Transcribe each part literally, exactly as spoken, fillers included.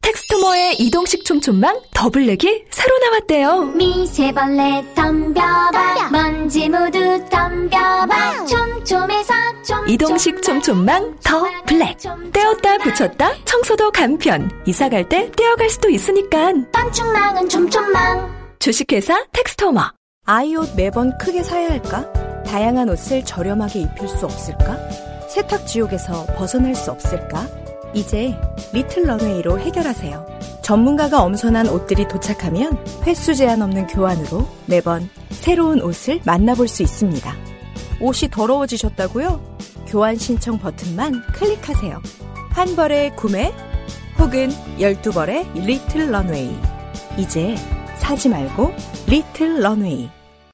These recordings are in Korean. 텍스토머의 이동식 촘촘망 더블랙이 새로 나왔대요. 미세벌레 덤벼봐, 먼지 모두 덤벼봐. 촘촘해서 촘촘. 이동식 촘촘망 더블랙. 떼었다 붙였다 청소도 간편. 이사갈 때 떼어갈 수도 있으니까. 방충망은 촘촘망. 주식회사 텍스토머. 아이 옷 매번 크게 사야 할까? 다양한 옷을 저렴하게 입힐 수 없을까? 세탁 지옥에서 벗어날 수 없을까? 이제 리틀 런웨이로 해결하세요. 전문가가 엄선한 옷들이 도착하면 횟수 제한 없는 교환으로 매번 새로운 옷을 만나볼 수 있습니다. 옷이 더러워지셨다고요? 교환 신청 버튼만 클릭하세요. 한 벌의 구매 혹은 열두 벌의 리틀 런웨이. 이제 사지 말고 리틀 런웨이.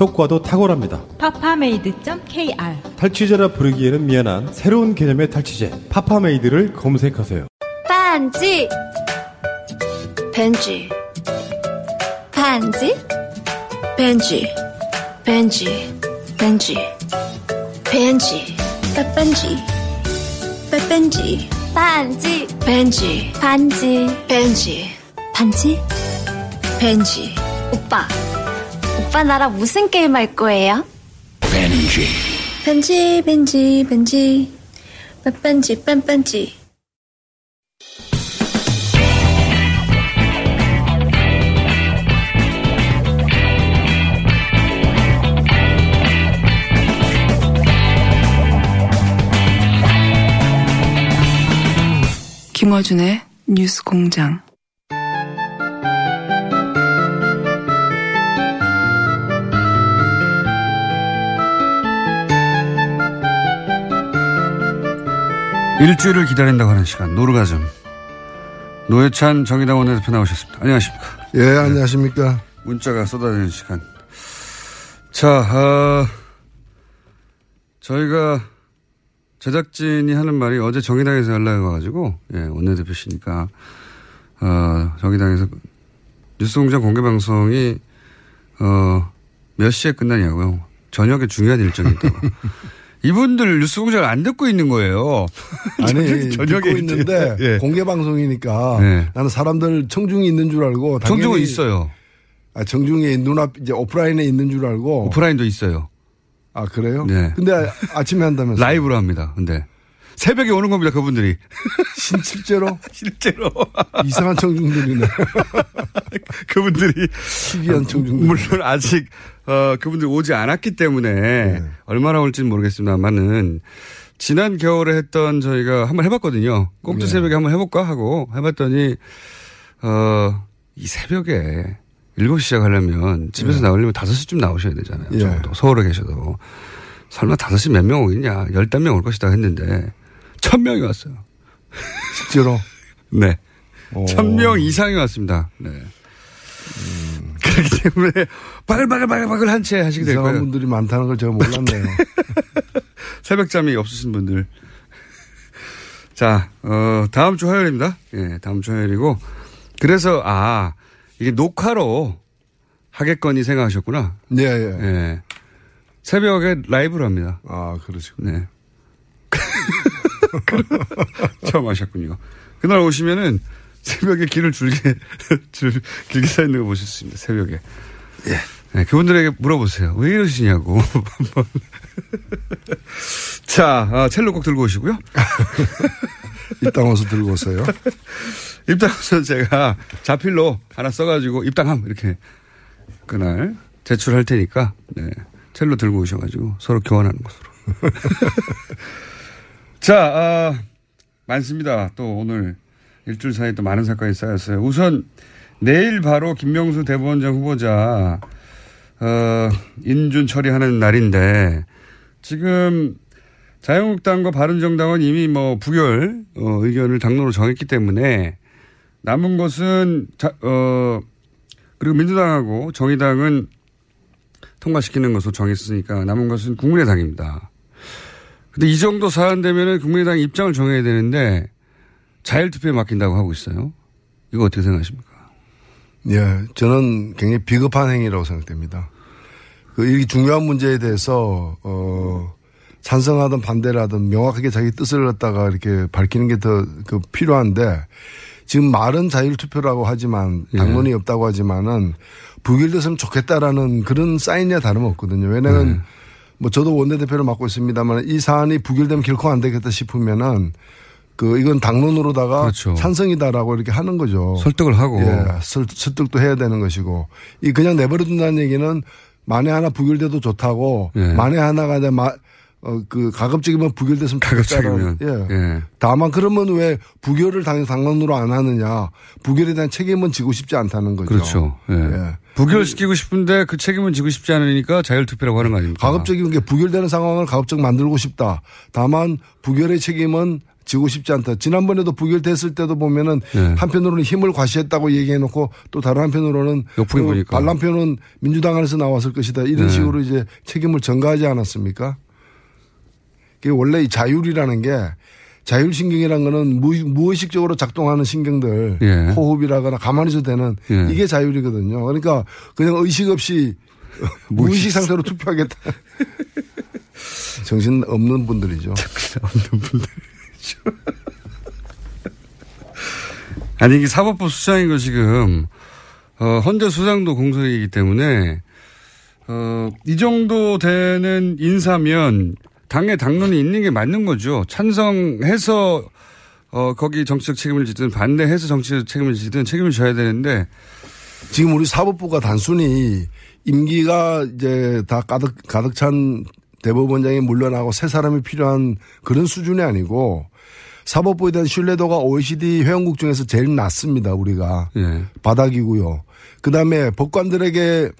효과도 탁월합니다. 파파메이드 점 케이알. 탈취제라 부르기에는 미안한 새로운 개념의 탈취제 파파메이드를 검색하세요. 반지 벤지 반지 벤지 벤지 벤지 벤지 빤지 빤지 반지 벤지 반지 벤지 반지 벤지. 오빠 오빠 나랑 무슨 게임 할 거예요? 벤지 벤지 벤지 벤지 빤빤지 빤빤지. 김어준의 뉴스공장. 일주일을 기다린다고 하는 시간, 노르가즘. 노회찬 정의당 원내대표 나오셨습니다. 안녕하십니까? 예, 안녕하십니까? 네. 문자가 쏟아지는 시간. 자, 어, 저희가 제작진이 하는 말이 어제 정의당에서 연락이 와가지고, 예, 원내대표시니까 어, 정의당에서 뉴스공장 공개방송이 어, 몇 시에 끝나냐고요. 저녁에 중요한 일정이 있다고. 이분들 뉴스공장을 안 듣고 있는 거예요. 아니, 저녁에 듣고 있는데 예. 공개 방송이니까 예. 나는 사람들 청중이 있는 줄 알고. 청중은 있어요. 아, 청중이 눈앞 이제 오프라인에 있는 줄 알고. 오프라인도 있어요. 아, 그래요? 네. 근데 아침에 한다면서. 라이브로 합니다. 근데 새벽에 오는 겁니다, 그분들이. 실제로? 실제로. 이상한 청중들이네. 그분들이. 희귀한 청중들. 물론 아직, 어, 그분들이 오지 않았기 때문에 네. 얼마나 올지는 모르겠습니다만은 지난 겨울에 했던 저희가 한번 해봤거든요. 꼭두 네. 새벽에 한번 해볼까 하고 해봤더니, 어, 이 새벽에 일곱 시 시작하려면 집에서 네. 나오려면 다섯 시쯤 나오셔야 되잖아요. 네. 적어도. 서울에 계셔도. 설마 다섯 시 몇 명 오겠냐. 열댓 명 올 것이다 했는데 천 명이 왔어요. 실제로? 네. 천 명 이상이 왔습니다. 네. 음. 그렇기 때문에 바글바글바글바글 한 채 하시게 될 거예요. 이상한 분들이 많다는 걸 제가 몰랐네요. 새벽잠이 없으신 분들. 자, 어, 다음 주 화요일입니다. 예, 다음 주 화요일이고. 그래서, 아, 이게 녹화로 하겠거니 생각하셨구나. 네, 예. 예. 예. 새벽에 라이브를 합니다. 아, 그러시군요. 네. 처음 하셨군요. 그날 오시면은 새벽에 길을 줄게, 줄, 길게 서 있는 거 보실 수 있습니다. 새벽에. 예. 네, 그분들에게 물어보세요. 왜 이러시냐고. 자, 아, 첼로 꼭 들고 오시고요. 입당호수 들고 오세요. 입당호수는 제가 자필로 하나 써가지고 입당함 이렇게 그날 제출할 테니까, 네. 첼로 들고 오셔가지고 서로 교환하는 것으로. 자, 아, 많습니다. 또 오늘 일주일 사이에 또 많은 사건이 쌓였어요. 우선 내일 바로 김명수 대법원장 후보자 어, 인준 처리하는 날인데 지금 자유한국당과 바른정당은 이미 뭐 부결 어, 의견을 당론으로 정했기 때문에 남은 것은 자, 어, 그리고 민주당하고 정의당은 통과시키는 것으로 정했으니까 남은 것은 국민의당입니다. 근데 이 정도 사안 되면은 국민의당 입장을 정해야 되는데 자율투표에 맡긴다고 하고 있어요. 이거 어떻게 생각하십니까? 예, 저는 굉장히 비겁한 행위라고 생각됩니다. 그, 이 중요한 문제에 대해서, 어, 찬성하든 반대를 하든 명확하게 자기 뜻을 갖다가 이렇게 밝히는 게 더 그 필요한데 지금 말은 자율투표라고 하지만 당론이 예. 없다고 하지만은 부결됐으면 좋겠다라는 그런 사인이야 다름없거든요. 왜냐하면 예. 뭐 저도 원내대표를 맡고 있습니다만 이 사안이 부결되면 결코 안 되겠다 싶으면은 그 이건 당론으로다가 그렇죠. 찬성이다라고 이렇게 하는 거죠. 설득을 하고. 예. 설득도 해야 되는 것이고 이 그냥 내버려둔다는 얘기는 만에 하나 부결돼도 좋다고 예. 만에 하나가 이제 마 어, 그, 가급적이면 부결됐으면 가급적이면. 예. 예. 다만 그러면 왜 부결을 당연히 당론으로 안 하느냐. 부결에 대한 책임은 지고 싶지 않다는 거죠. 그렇죠. 예. 예. 부결시키고 싶은데 그 책임은 지고 싶지 않으니까 자율투표라고 하는 거 아닙니까? 가급적이면 부결되는 상황을 가급적 만들고 싶다. 다만 부결의 책임은 지고 싶지 않다. 지난번에도 부결됐을 때도 보면은 네. 한편으로는 힘을 과시했다고 얘기해 놓고 또 다른 한편으로는 그 반란표는 민주당 안에서 나왔을 것이다. 이런 네. 식으로 이제 책임을 전가하지 않았습니까? 원래 이 자율이라는 게 자율신경이라는 거는 무, 무의식적으로 작동하는 신경들 예. 호흡이라거나 가만히 있어도 되는 예. 이게 자율이거든요. 그러니까 그냥 의식 없이 무의식 상태로 투표하겠다. 정신 없는 분들이죠. 없는 분들이죠. 아니 이게 사법부 수장이고 지금 어, 헌재 수장도 공소이기 때문에 어, 이 정도 되는 인사면 당의 당론이 있는 게 맞는 거죠. 찬성해서 어 거기 정치적 책임을 지든 반대해서 정치적 책임을 지든 책임을 져야 되는데 지금 우리 사법부가 단순히 임기가 이제 다 가득 가득 찬 대법원장이 물러나고 새 사람이 필요한 그런 수준이 아니고 사법부에 대한 신뢰도가 오이시디 회원국 중에서 제일 낮습니다. 우리가 예. 바닥이고요. 그다음에 법관들에게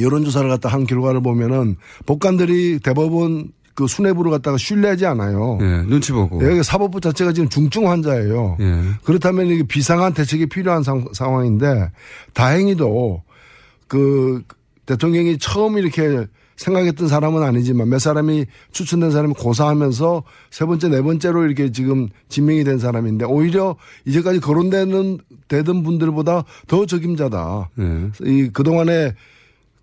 여론조사를 갖다 한 결과를 보면은 법관들이 대법원 그 수뇌부를 갖다가 신뢰하지 않아요. 예, 눈치 보고. 예, 사법부 자체가 지금 중증 환자예요. 예. 그렇다면 이게 비상한 대책이 필요한 상, 상황인데 다행히도 그 대통령이 처음 이렇게 생각했던 사람은 아니지만 몇 사람이 추천된 사람이 고사하면서 세 번째 네 번째로 이렇게 지금 지명이 된 사람인데 오히려 이제까지 거론되는 되던 분들보다 더 적임자다. 예. 이 그동안에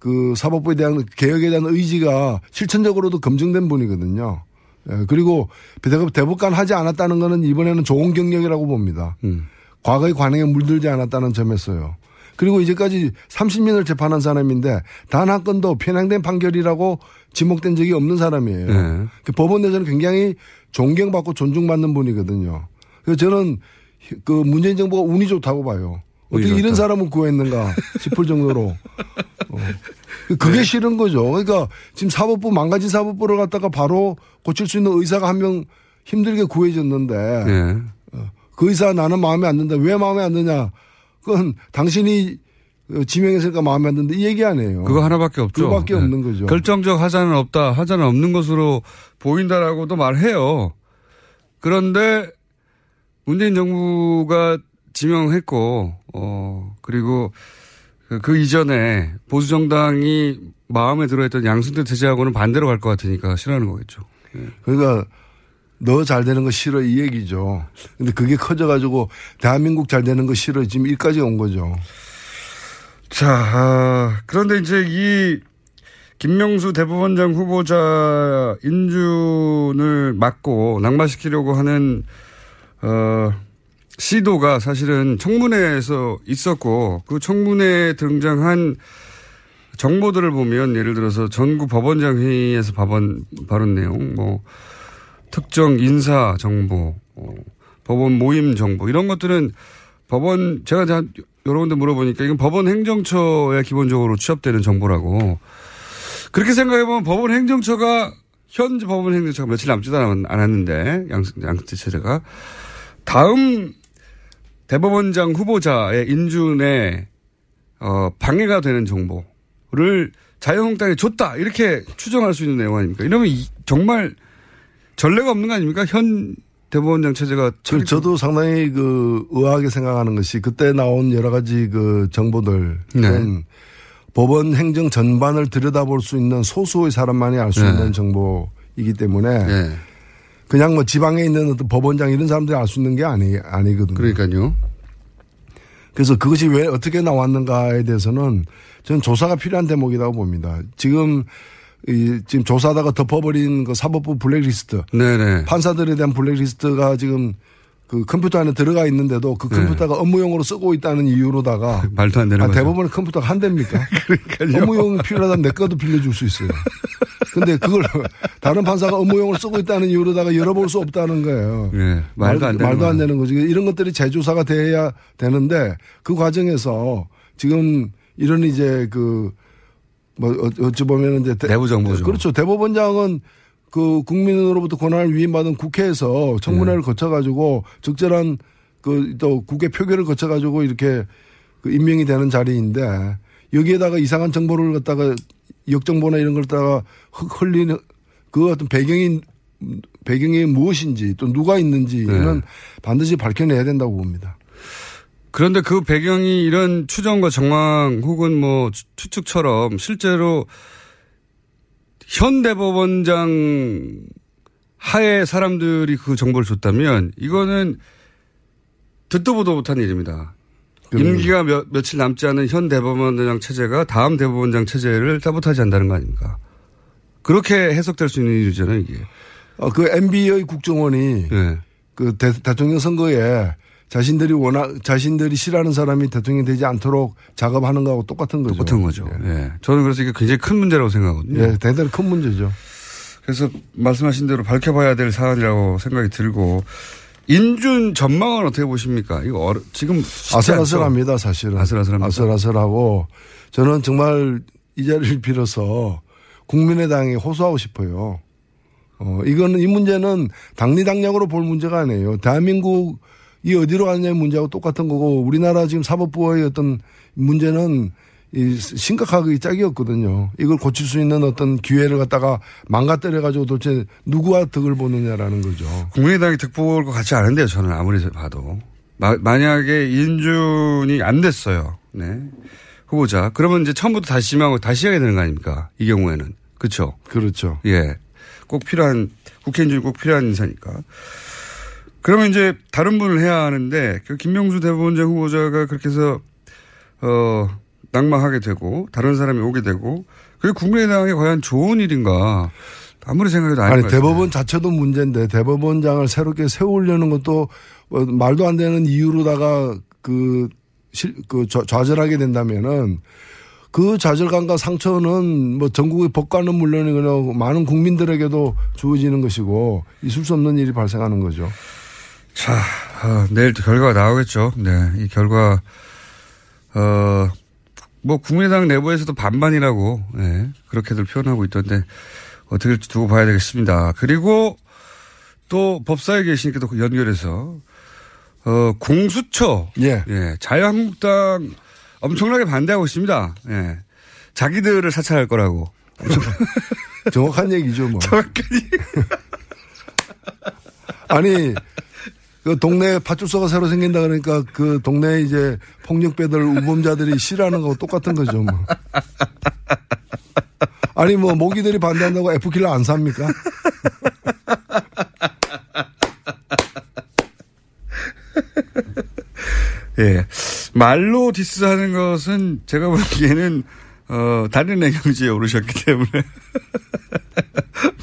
그 사법부에 대한 개혁에 대한 의지가 실천적으로도 검증된 분이거든요. 예, 그리고 대법관 하지 않았다는 거는 이번에는 좋은 경력이라고 봅니다. 음. 과거의 관행에 물들지 않았다는 점에서요. 그리고 이제까지 삼십 년을 재판한 사람인데 단 한 건도 편향된 판결이라고 지목된 적이 없는 사람이에요. 네. 그 법원 내에서는 굉장히 존경받고 존중받는 분이거든요. 그래서 저는 그 문재인 정부가 운이 좋다고 봐요. 어떻게 이렇다. 이런 사람을 구했는가 싶을 정도로. 어. 그게 네. 싫은 거죠. 그러니까 지금 사법부 망가진 사법부를 갖다가 바로 고칠 수 있는 의사가 한 명 힘들게 구해졌는데 네. 그 의사 나는 마음에 안 든다. 왜 마음에 안 드냐. 그건 당신이 지명했으니까 마음에 안 든다. 이 얘기 아니에요. 그거 하나밖에 없죠. 그거밖에 네. 없는 거죠. 결정적 하자는 없다. 하자는 없는 것으로 보인다라고도 말해요. 그런데 문재인 정부가 지명했고 어 그리고 그, 그 이전에 보수 정당이 마음에 들어했던 양승태 체제하고는 반대로 갈 것 같으니까 싫어하는 거겠죠. 예. 그러니까 너 잘 되는 거 싫어 이 얘기죠. 근데 그게 커져가지고 대한민국 잘 되는 거 싫어 지금 여기까지 온 거죠. 자 아, 그런데 이제 이 김명수 대법원장 후보자 인준을 막고 낙마시키려고 하는 어. 시도가 사실은 청문회에서 있었고 그 청문회에 등장한 정보들을 보면 예를 들어서 전국 법원장 회의에서 발언, 발언 내용, 뭐 특정 인사 정보, 법원 모임 정보 이런 것들은 법원 제가 여러 군데 물어보니까 이건 법원 행정처에 기본적으로 취합되는 정보라고 그렇게 생각해보면 법원 행정처가 현재 법원 행정처가 며칠 남지도 않았는데 양승태 체제가 다음 대법원장 후보자의 인준에 어, 방해가 되는 정보를 자유한국당에 줬다 이렇게 추정할 수 있는 내용 아닙니까? 이러면 이, 정말 전례가 없는 거 아닙니까? 현 대법원장 체제가. 참 저도 상당히 그 의아하게 생각하는 것이 그때 나온 여러 가지 그 정보들은 네. 법원 행정 전반을 들여다볼 수 있는 소수의 사람만이 알 수 네. 있는 정보이기 때문에 네. 그냥 뭐 지방에 있는 어떤 법원장 이런 사람들이 알 수 있는 게 아니, 아니거든요. 그러니까요. 그래서 그것이 왜 어떻게 나왔는가에 대해서는 저는 조사가 필요한 대목이라고 봅니다. 지금 이 지금 조사하다가 덮어버린 그 사법부 블랙리스트, 네네. 판사들에 대한 블랙리스트가 지금 그 컴퓨터 안에 들어가 있는데도 그 컴퓨터가 네. 업무용으로 쓰고 있다는 이유로다가 말도 안 되는 거죠. 대법원의 컴퓨터가 한 대입니까? 그러니까요. 업무용이 필요하다면 내 것도 빌려줄 수 있어요. 그런데 그걸 다른 판사가 업무용으로 쓰고 있다는 이유로다가 열어볼 수 없다는 거예요. 네. 말도 안 되는 말도 안 되는 거죠. 이런 것들이 재조사가 돼야 되는데 그 과정에서 지금 이런 이제 그 뭐 어찌 보면 이제 내부 정보죠. 그렇죠. 대법원장은 그 국민으로부터 권한을 위임받은 국회에서 청문회를 네. 거쳐가지고 적절한 그 또 국회 표결을 거쳐가지고 이렇게 그 임명이 되는 자리인데 여기에다가 이상한 정보를 갖다가 역정보나 이런 걸 갖다가 흘리는 그 어떤 배경이 배경이 무엇인지 또 누가 있는지는 네. 반드시 밝혀내야 된다고 봅니다. 그런데 그 배경이 이런 추정과 정황 혹은 뭐 추측처럼 실제로 현 대법원장 하에 사람들이 그 정보를 줬다면 이거는 듣도 보도 못한 일입니다. 임기가 몇, 며칠 남지 않은 현 대법원장 체제가 다음 대법원장 체제를 사보타지 한다는 거 아닙니까? 그렇게 해석될 수 있는 일이잖아요, 이게. 어, 그 엠비의 국정원이 네. 그 대, 대통령 선거에 자신들이 원하, 자신들이 싫어하는 사람이 대통령이 되지 않도록 작업하는 거하고 똑같은 거죠. 똑같은 거죠. 예. 예. 저는 그래서 이게 굉장히 큰 문제라고 생각하거든요. 예, 대단히 큰 문제죠. 그래서 말씀하신 대로 밝혀봐야 될 사안이라고 생각이 들고, 인준 전망은 어떻게 보십니까? 이거 어려, 지금. 아슬아슬합니다, 사실은. 아슬아슬합니다. 아슬아슬하고, 저는 정말 이 자리를 빌어서 국민의당에 호소하고 싶어요. 어, 이거는, 이 문제는 당리당략으로 볼 문제가 아니에요. 대한민국 이 어디로 가느냐의 문제하고 똑같은 거고 우리나라 지금 사법부의 어떤 문제는 이 심각하게 짝이었거든요. 이걸 고칠 수 있는 어떤 기회를 갖다가 망가뜨려가지고 도대체 누구와 득을 보느냐라는 거죠. 국민의당이 득 볼 것 같지 않은데요. 저는 아무리 봐도. 마, 만약에 인준이 안 됐어요. 네. 후보자. 그러면 이제 처음부터 다시 임하고 다시 해야 되는 거 아닙니까? 이 경우에는. 그렇죠. 그렇죠. 예. 꼭 필요한 국회 인준이 꼭 필요한 인사니까. 그러면 이제 다른 분을 해야 하는데 김명수 대법원장 후보자가 그렇게 해서 어, 낙마하게 되고 다른 사람이 오게 되고 그게 국민의당에 과연 좋은 일인가 아무리 생각해도 아니 거예요. 대법원 자체도 문제인데 대법원장을 새롭게 세우려는 것도 말도 안 되는 이유로다가 그, 실, 그 좌절하게 된다면은 그 좌절감과 상처는 뭐 전국의 법관은 물론이고 많은 국민들에게도 주어지는 것이고 있을 수 없는 일이 발생하는 거죠. 자, 어, 내일 또 결과가 나오겠죠. 네. 이 결과, 어, 뭐, 국민의당 내부에서도 반반이라고, 네. 그렇게들 표현하고 있던데, 어떻게 될지 두고 봐야 되겠습니다. 그리고 또 법사에 계시니까 또 연결해서, 어, 공수처. 예. 예. 자유한국당 엄청나게 반대하고 있습니다. 예. 자기들을 사찰할 거라고. 정확한 얘기죠, 뭐. 정확한 얘기. 아니. 그 동네에 파출소가 새로 생긴다 그러니까 그 동네에 이제 폭력배들 우범자들이 싫어하는 거하고 똑같은 거죠 뭐. 아니 뭐 모기들이 반대한다고 F킬러 안 삽니까? 예. 말로 디스하는 것은 제가 보기에는 어, 다른 애경지에 오르셨기 때문에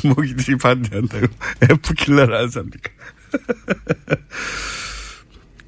모기들이 반대한다고 F킬러를 안 삽니까?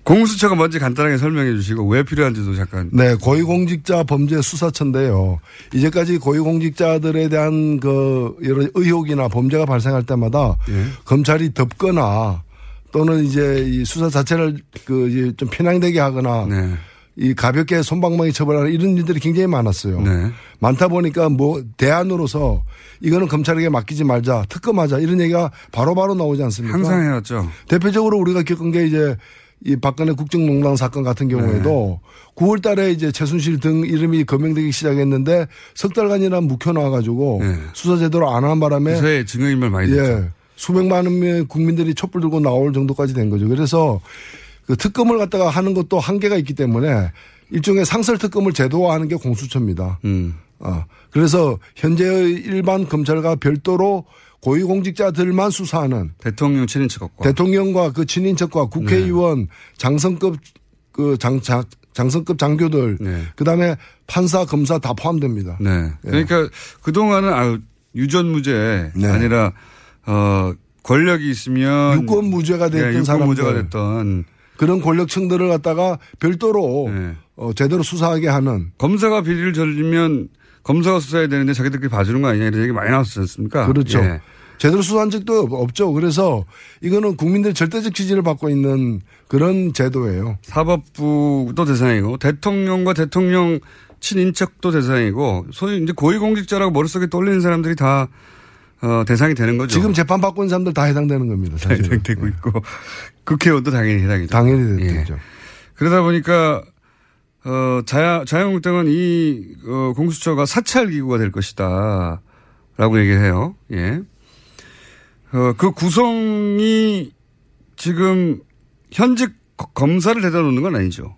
공수처가 뭔지 간단하게 설명해 주시고 왜 필요한지도 잠깐. 네, 고위공직자 범죄 수사처인데요. 이제까지 고위공직자들에 대한 그 여러 의혹이나 범죄가 발생할 때마다 예. 검찰이 덮거나 또는 이제 이 수사 자체를 그 좀 편향되게 하거나 네. 이 가볍게 솜방망이 처벌하는 이런 일들이 굉장히 많았어요. 네. 많다 보니까 뭐 대안으로서 이거는 검찰에게 맡기지 말자, 특검하자 이런 얘기가 바로바로 바로 나오지 않습니까? 항상 해왔죠. 대표적으로 우리가 겪은 게 이제 이 박근혜 국정농단 사건 같은 경우에도 네. 구월 달에 이제 최순실 등 이름이 거명되기 시작했는데 석 달간이나 묵혀놔가지고 네. 수사 제대로 안 한 바람에. 수사에 증거인멸 많이 됐죠. 예, 수백만 명의 국민들이 촛불 들고 나올 정도까지 된 거죠. 그래서 그 특검을 갖다가 하는 것도 한계가 있기 때문에 일종의 상설특검을 제도화하는 게 공수처입니다. 음. 아, 그래서 현재의 일반 검찰과 별도로 고위공직자들만 수사하는 대통령 친인척과 대통령과 그 친인척과 국회의원 네. 장성급 그 장, 장, 장성급 장교들 네. 그다음에 판사 검사 다 포함됩니다. 네. 그러니까 네. 그동안은 아, 유전무죄 네. 아니라 어, 권력이 있으면 유권무죄가 됐던 네, 사람들 됐던 그런 권력층들을 갖다가 별도로 네. 어, 제대로 수사하게 하는 검사가 비리를 저지르면 검사가 수사해야 되는데 자기들끼리 봐주는 거 아니냐 이런 얘기 많이 나왔었지 않습니까? 그렇죠. 예. 제대로 수사한 적도 없죠. 그래서 이거는 국민들의 절대적 지지를 받고 있는 그런 제도예요. 사법부도 대상이고 대통령과 대통령 친인척도 대상이고 소위 이제 고위공직자라고 머릿속에 떠올리는 사람들이 다 어, 대상이 되는 거죠. 지금 재판 받고 있는 사람들 다 해당되는 겁니다. 다 해당되고 예. 있고 국회의원도 당연히 해당이 되죠. 당연히 되죠. 예. 그러다 보니까 어, 자야, 자유한국당은 이, 어, 공수처가 사찰기구가 될 것이다. 라고 얘기를 해요. 예. 어, 그 구성이 지금 현직 검사를 데려다 놓는 건 아니죠.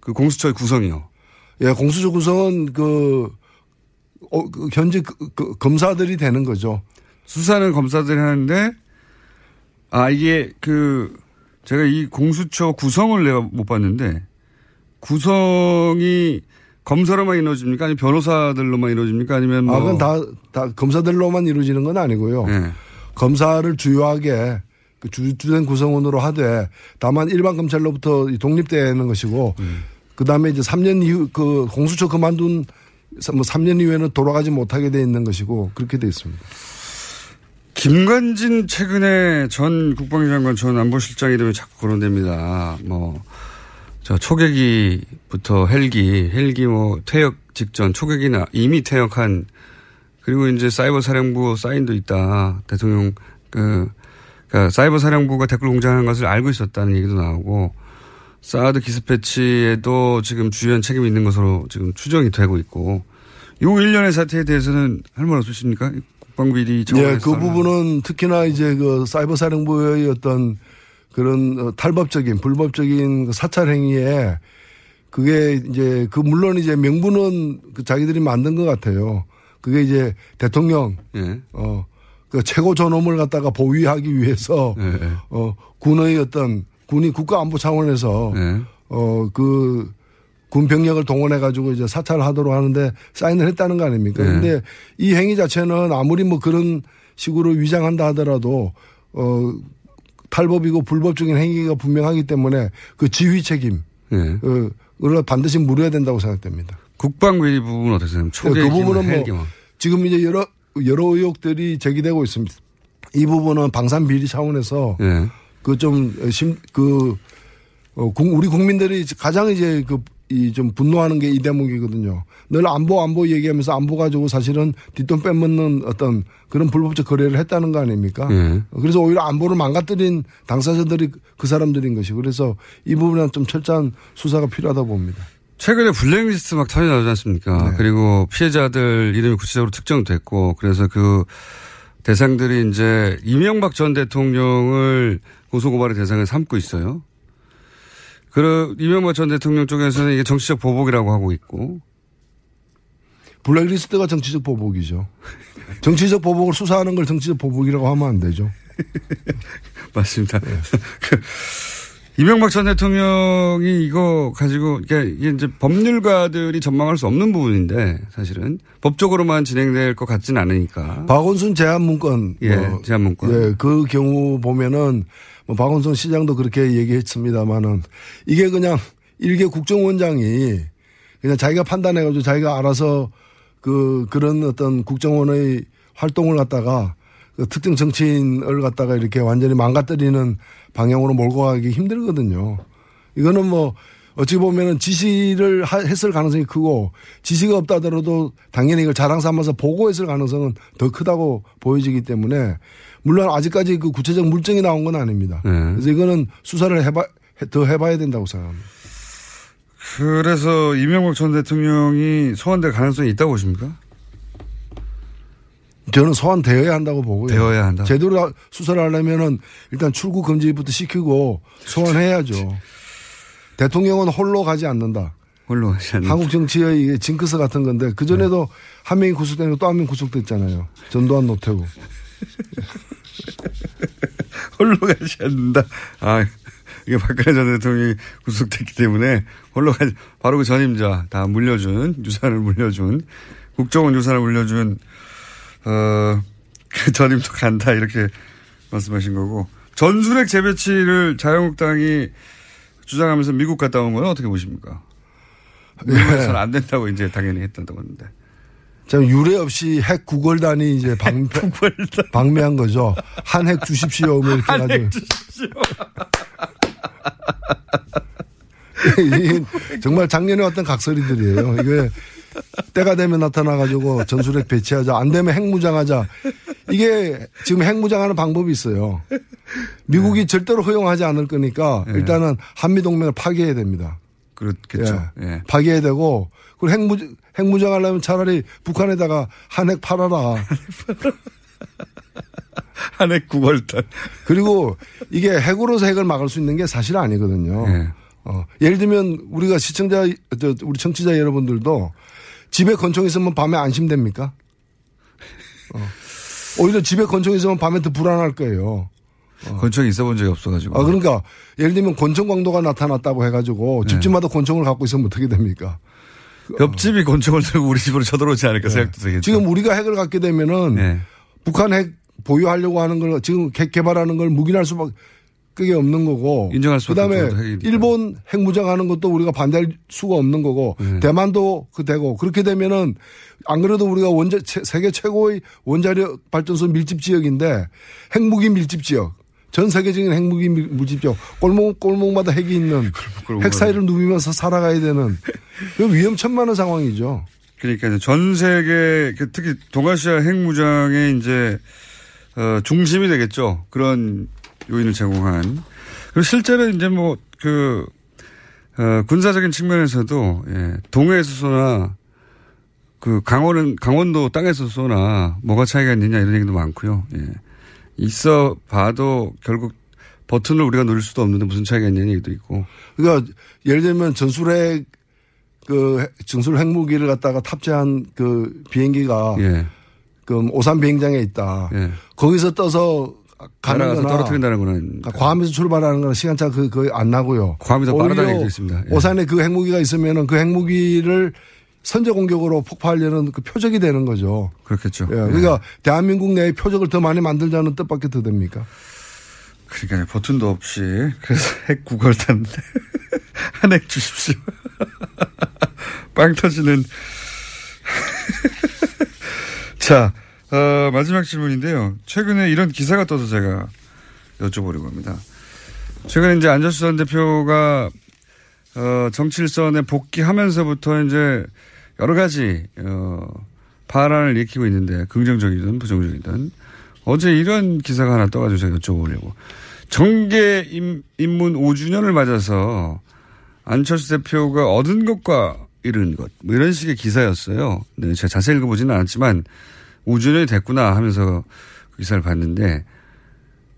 그 공수처의 구성이요. 예, 공수처 구성은 그, 어, 그 현직 그, 그 검사들이 되는 거죠. 수사는 검사들이 하는데, 아, 이게 그, 제가 이 공수처 구성을 내가 못 봤는데, 구성이 검사로만 이루어집니까? 아니면 변호사들로만 이루어집니까? 아니면 뭐. 아, 그건 다, 다 검사들로만 이루어지는 건 아니고요. 네. 검사를 주요하게 그 주된 구성원으로 하되 다만 일반 검찰로부터 독립되는 것이고 음. 그 다음에 이제 삼 년 이후 그 공수처 그만둔 뭐 삼 년 이후에는 돌아가지 못하게 돼 있는 것이고 그렇게 돼 있습니다. 김관진 최근에 전 국방위 장관 전 안보실장 이름이 자꾸 거론됩니다. 뭐, 저 초계기부터 헬기, 헬기 뭐 퇴역 직전 초계기나 이미 퇴역한 그리고 이제 사이버 사령부 사인도 있다. 대통령 그, 그러니까 사이버 사령부가 댓글 공작하는 것을 알고 있었다는 얘기도 나오고 사드 기습배치에도 지금 주요한 책임이 있는 것으로 지금 추정이 되고 있고 요 일련의 사태에 대해서는 할 말 없으십니까? 국방비리 예, 그 부분은 특히나 이제 그 사이버 사령부의 어떤 그런 탈법적인 불법적인 사찰 행위에 그게 이제 그 물론 이제 명분은 그 자기들이 만든 것 같아요. 그게 이제 대통령 예. 어, 그 최고 존엄을 갖다가 보위하기 위해서 예. 어, 군의 어떤 군이 국가 안보 차원에서 예. 어, 그 군 병력을 동원해 가지고 이제 사찰을 하도록 하는데 사인을 했다는 거 아닙니까? 그런데 네. 이 행위 자체는 아무리 뭐 그런 식으로 위장한다 하더라도 어 탈법이고 불법적인 행위가 분명하기 때문에 그 지휘 책임 네. 어, 반드시 물어야 된다고 생각됩니다. 국방비리 부분 어떻게 생각합니까? 네, 그 부분은 뭐 지금 이제 여러 여러 의혹들이 제기되고 있습니다. 이 부분은 방산 비리 차원에서 네. 그 좀 심 그 어, 우리 국민들이 가장 이제 그 이 좀 분노하는 게 이 대목이거든요. 늘 안보 안보 얘기하면서 안보 가지고 사실은 뒷돈 빼먹는 어떤 그런 불법적 거래를 했다는 거 아닙니까? 예. 그래서 오히려 안보를 망가뜨린 당사자들이 그 사람들인 것이 그래서 이 부분은 좀 철저한 수사가 필요하다고 봅니다. 최근에 블랙리스트 막 터져 나오지 않습니까? 네. 그리고 피해자들 이름이 구체적으로 특정됐고 그래서 그 대상들이 이제 이명박 전 대통령을 고소고발의 대상을 삼고 있어요. 그 이명박 전 대통령 쪽에서는 이게 정치적 보복이라고 하고 있고. 블랙리스트가 정치적 보복이죠. 정치적 보복을 수사하는 걸 정치적 보복이라고 하면 안 되죠. 맞습니다. 네. 이명박 전 대통령이 이거 가지고 그러니까 이게 이제 법률가들이 전망할 수 없는 부분인데 사실은 법적으로만 진행될 것 같지는 않으니까. 박원순 제안 문건. 예, 뭐, 제안 문건. 예, 그 경우 보면은. 뭐 박원순 시장도 그렇게 얘기했습니다만은 이게 그냥 일개 국정원장이 그냥 자기가 판단해가지고 자기가 알아서 그 그런 어떤 국정원의 활동을 갖다가 그 특정 정치인을 갖다가 이렇게 완전히 망가뜨리는 방향으로 몰고 가기 힘들거든요. 이거는 뭐 어찌 보면은 지시를 하, 했을 가능성이 크고 지시가 없다 하더라도 당연히 이걸 자랑 삼아서 보고했을 가능성은 더 크다고 보여지기 때문에 물론 아직까지 그 구체적 물증이 나온 건 아닙니다. 네. 그래서 이거는 수사를 해봐, 더 해봐야 된다고 생각합니다. 그래서 이명박 전 대통령이 소환될 가능성이 있다고 보십니까? 저는 소환되어야 한다고 보고요. 되어야 한다. 제대로 수사를 하려면은 일단 출국 금지부터 시키고 소환해야죠. 대통령은 홀로 가지 않는다. 홀로 가지 않는다. 한국 정치의 징크스 같은 건데 그전에도 네. 한 명이 구속되고 또 한 명이 구속됐잖아요. 전두환 노태우. 홀로 가지 않는다. 아, 이게 박근혜 전 대통령이 구속됐기 때문에 홀로 가지, 바로 그 전임자 다 물려준, 유산을 물려준, 국정원 유산을 물려준 어, 그 전임도 간다 이렇게 말씀하신 거고 전술핵 재배치를 자유한국당이 주장하면서 미국 갔다 온 건 어떻게 보십니까? 미국에서는 네. 안 된다고 이제 당연히 했다고 하는데 참 유례 없이 핵 구걸단이 이제 방미, 구걸단. 방미한 거죠. 한 핵 주십시오. 뭐 이렇게 한 핵 주십시오. 정말 작년에 왔던 각설이들이에요. 이게 때가 되면 나타나가지고 전술핵 배치하자. 안 되면 핵무장하자. 이게 지금 핵무장하는 방법이 있어요. 미국이 네. 절대로 허용하지 않을 거니까 일단은 네. 한미동맹을 파괴해야 됩니다. 그렇겠죠. 예. 예. 파괴해야 되고 그리고 핵무장, 핵무장하려면 차라리 북한에다가 한핵 팔아라. 한핵 구걸단. 그리고 이게 핵으로서 핵을 막을 수 있는 게 사실 아니거든요. 예. 어, 예를 들면 우리가 시청자, 우리 청취자 여러분들도 집에 권총 있으면 밤에 안심됩니까? 어. 오히려 집에 권총 있으면 밤에 더 불안할 거예요. 어. 권총이 있어본 적이 없어가지고. 아 그러니까 예를 들면 권총 강도가 나타났다고 해가지고 네. 집집마다 권총을 갖고 있으면 어떻게 됩니까? 옆집이 권총을 들고 우리 집으로 쳐들어오지 않을까 네. 생각도 되겠죠. 지금 우리가 핵을 갖게 되면은 네. 북한 핵 보유하려고 하는 걸 지금 핵 개발하는 걸 묵인할 수밖에. 그게 없는 거고. 인정할 수 없는 거고. 그 다음에 일본 핵무장하는 것도 우리가 반대할 수가 없는 거고. 네. 대만도 그 되고. 그렇게 되면은 안 그래도 우리가 원자, 세계 최고의 원자력 발전소 밀집 지역인데 핵무기 밀집 지역. 전 세계적인 핵무기 밀집 지역. 골목, 골목마다 핵이 있는. 핵 사이를 누비면서 살아가야 되는. 위험천만한 상황이죠. 그러니까 전 세계 특히 동아시아 핵무장의 이제 어, 중심이 되겠죠. 그런 요인을 제공한. 그리고 실제로 이제 뭐, 그, 어, 군사적인 측면에서도, 예, 동해에서 쏘나, 그, 강원은, 강원도 땅에서 쏘나, 뭐가 차이가 있느냐 이런 얘기도 많고요. 예. 있어 봐도 결국 버튼을 우리가 누릴 수도 없는데 무슨 차이가 있냐는 얘기도 있고. 그러니까, 예를 들면 전술핵, 그, 전술 핵무기를 갖다가 탑재한 그 비행기가, 예. 그, 오산 비행장에 있다. 예. 거기서 떠서 가는 거나 떨어뜨린다는 거는 괌에서 출발하는 거는 시간차 그 거의 안 나고요. 괌이 더 빠르다는 얘기도 있습니다. 예. 오산에 그 핵무기가 있으면은 그 핵무기를 선제 공격으로 폭파하려는 그 표적이 되는 거죠. 그렇겠죠. 예. 그러니까 예. 대한민국 내에 표적을 더 많이 만들자는 뜻밖에 더 됩니까? 그러니까 버튼도 없이 그래서 핵 구걸단데 한 핵 주십시오. 빵 터지는 자. 어, 마지막 질문인데요. 최근에 이런 기사가 떠서 제가 여쭤보려고 합니다. 최근에 이제 안철수 전 대표가 어, 정치일선에 복귀하면서부터 이제 여러 가지 어, 발언을 일으키고 있는데 긍정적이든 부정적이든 어제 이런 기사가 하나 떠가지고 제가 여쭤보려고. 정계 입문 오 주년을 맞아서 안철수 대표가 얻은 것과 잃은 것 뭐 이런 식의 기사였어요. 네, 제가 자세히 읽어보지는 않았지만. 오 주년이 됐구나 하면서 그 기사를 봤는데,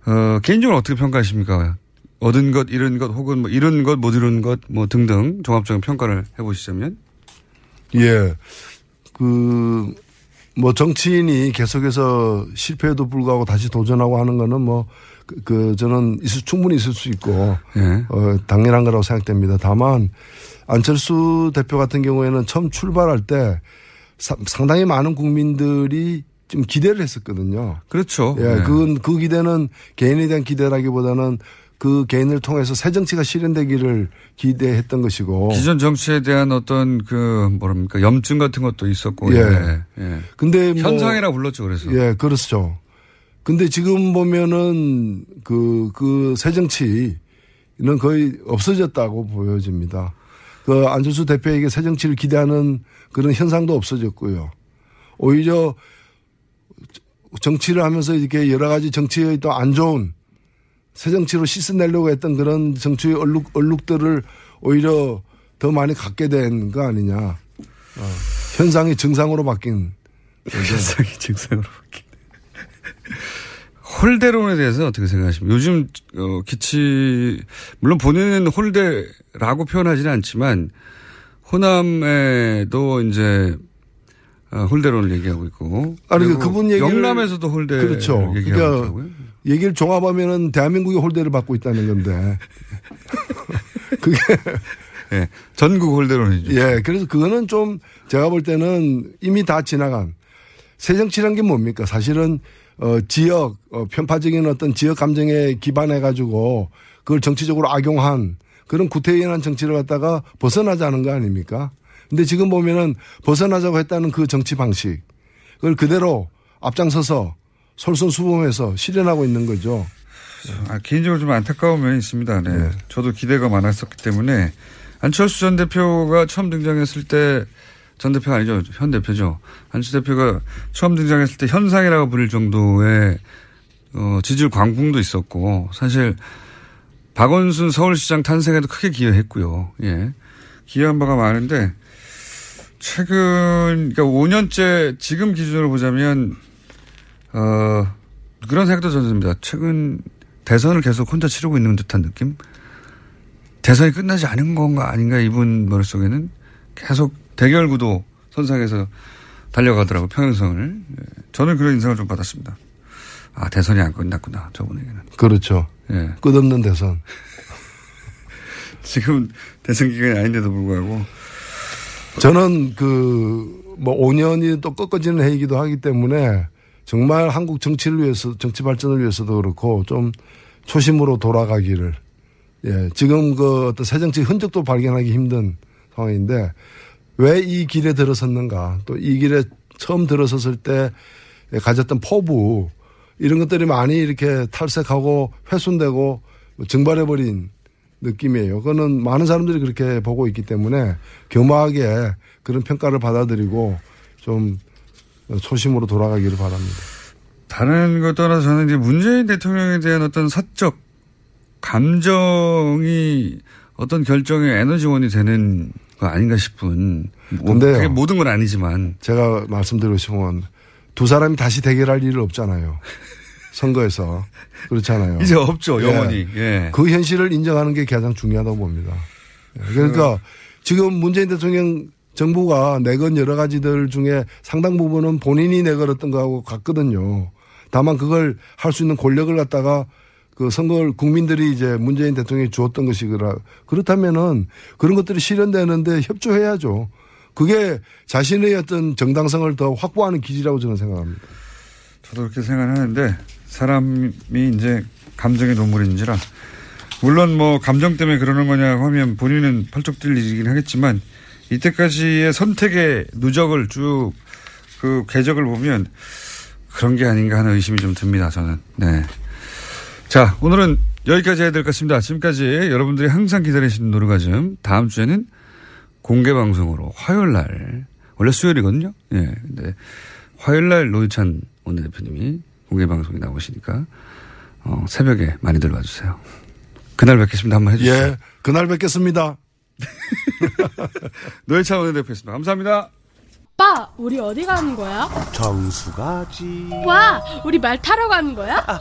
어, 개인적으로 어떻게 평가하십니까? 얻은 것, 잃은 것, 혹은 뭐 잃은 것, 못 잃은 것, 뭐 등등 종합적인 평가를 해보시자면? 예. 그, 뭐 정치인이 계속해서 실패에도 불구하고 다시 도전하고 하는 거는 뭐, 그, 그 저는 있을, 충분히 있을 수 있고, 예. 어, 당연한 거라고 생각됩니다. 다만, 안철수 대표 같은 경우에는 처음 출발할 때, 상당히 많은 국민들이 좀 기대를 했었거든요. 그렇죠. 예, 네. 그건 그 기대는 개인에 대한 기대라기보다는 그 개인을 통해서 새 정치가 실현되기를 기대했던 것이고. 기존 정치에 대한 어떤 그 뭐랍니까 염증 같은 것도 있었고. 예. 예. 예. 근데 뭐 현상이라 불렀죠, 그래서. 예, 그렇죠. 근데 지금 보면은 그 그 새 정치는 거의 없어졌다고 보여집니다. 그 안철수 대표에게 새 정치를 기대하는 그런 현상도 없어졌고요. 오히려 정치를 하면서 이렇게 여러 가지 정치의 또 안 좋은 새 정치로 씻어내려고 했던 그런 정치의 얼룩, 얼룩들을 오히려 더 많이 갖게 된 거 아니냐. 어. 현상이 증상으로 바뀐. 현상이 증상으로 바뀐. 홀대론에 대해서 어떻게 생각하십니까? 요즘 어, 기치 물론 본인은 홀대라고 표현하지는 않지만 호남에도 이제 어, 홀대론을 얘기하고 있고. 아니 그러니까 그분 얘기를 영남에서도 홀대. 그렇죠. 얘기하고 그러니까 얘기를 종합하면은 대한민국이 홀대를 받고 있다는 건데. 그게 예, 전국 홀대론이죠. 예, 그래서 그거는 좀 제가 볼 때는 이미 다 지나간 새 정치란 게 뭡니까? 사실은. 어, 지역, 어, 편파적인 어떤 지역 감정에 기반해가지고 그걸 정치적으로 악용한 그런 구태의연한 정치를 갖다가 벗어나자는 거 아닙니까? 근데 지금 보면은 벗어나자고 했다는 그 정치 방식, 그걸 그대로 앞장서서 솔선수범해서 실현하고 있는 거죠. 아, 개인적으로 좀 안타까운 면이 있습니다. 네. 네. 저도 기대가 많았었기 때문에 안철수 전 대표가 처음 등장했을 때 전 대표가 아니죠. 현 대표죠. 안철수 대표가 처음 등장했을 때 현상이라고 부를 정도의 어, 지지율 광풍도 있었고 사실 박원순 서울시장 탄생에도 크게 기여했고요. 예, 기여한 바가 많은데 최근 그러니까 오 년째 지금 기준으로 보자면 어, 그런 생각도 듭니다. 최근 대선을 계속 혼자 치르고 있는 듯한 느낌. 대선이 끝나지 않은 건가 아닌가 이분 머릿속에는 계속 대결 구도 선상에서 달려가더라고 평행선을. 저는 그런 인상을 좀 받았습니다. 아 대선이 안 끝났구나 저분에게는. 그렇죠. 예. 끝없는 대선. 지금 대선 기간이 아닌데도 불구하고. 저는 그 뭐 오 년이 또 꺾어지는 해이기도 하기 때문에 정말 한국 정치를 위해서 정치 발전을 위해서도 그렇고 좀 초심으로 돌아가기를. 예. 지금 그 어떤 새 정치 흔적도 발견하기 힘든 상황인데. 왜 이 길에 들어섰는가 또 이 길에 처음 들어섰을 때 가졌던 포부 이런 것들이 많이 이렇게 탈색하고 훼손되고 증발해버린 느낌이에요. 그거는 많은 사람들이 그렇게 보고 있기 때문에 겸허하게 그런 평가를 받아들이고 좀 초심으로 돌아가기를 바랍니다. 다른 것 떠나서 저는 이제 문재인 대통령에 대한 어떤 사적 감정이 어떤 결정의 에너지원이 되는 거 아닌가 싶은. 근데 그게 모든 건 아니지만. 제가 말씀드리고 싶은 건 두 사람이 다시 대결할 일은 없잖아요. 선거에서. 그렇잖아요. 이제 없죠. 영원히. 예. 예. 그 현실을 인정하는 게 가장 중요하다고 봅니다. 그러니까 그. 지금 문재인 대통령 정부가 내건 여러 가지들 중에 상당 부분은 본인이 내걸었던 거하고 같거든요. 다만 그걸 할 수 있는 권력을 갖다가 그 선거를 국민들이 이제 문재인 대통령이 주었던 것이거라. 그렇다면은 그런 것들이 실현되는데 협조해야죠. 그게 자신의 어떤 정당성을 더 확보하는 기지라고 저는 생각합니다. 저도 그렇게 생각하는데 사람이 이제 감정의 동물인지라 물론 뭐 감정 때문에 그러는 거냐고 하면 본인은 펄쩍 뛸 일이긴 하겠지만 이때까지의 선택의 누적을 쭉 그 궤적을 보면 그런 게 아닌가 하는 의심이 좀 듭니다. 저는. 네. 자, 오늘은 여기까지 해야 될 것 같습니다. 지금까지 여러분들이 항상 기다리시는 노르가즘. 다음 주에는 공개 방송으로 화요일 날, 원래 수요일이거든요. 예. 네, 근데 화요일 날 노회찬 원내대표님이 공개 방송에 나오시니까, 어, 새벽에 많이들 와주세요. 그날 뵙겠습니다. 한번 해주세요. 예. 그날 뵙겠습니다. 노회찬 원내대표였습니다. 감사합니다. 오빠, 우리 어디 가는 거야? 정수 가지. 와, 우리 말 타러 가는 거야? 아.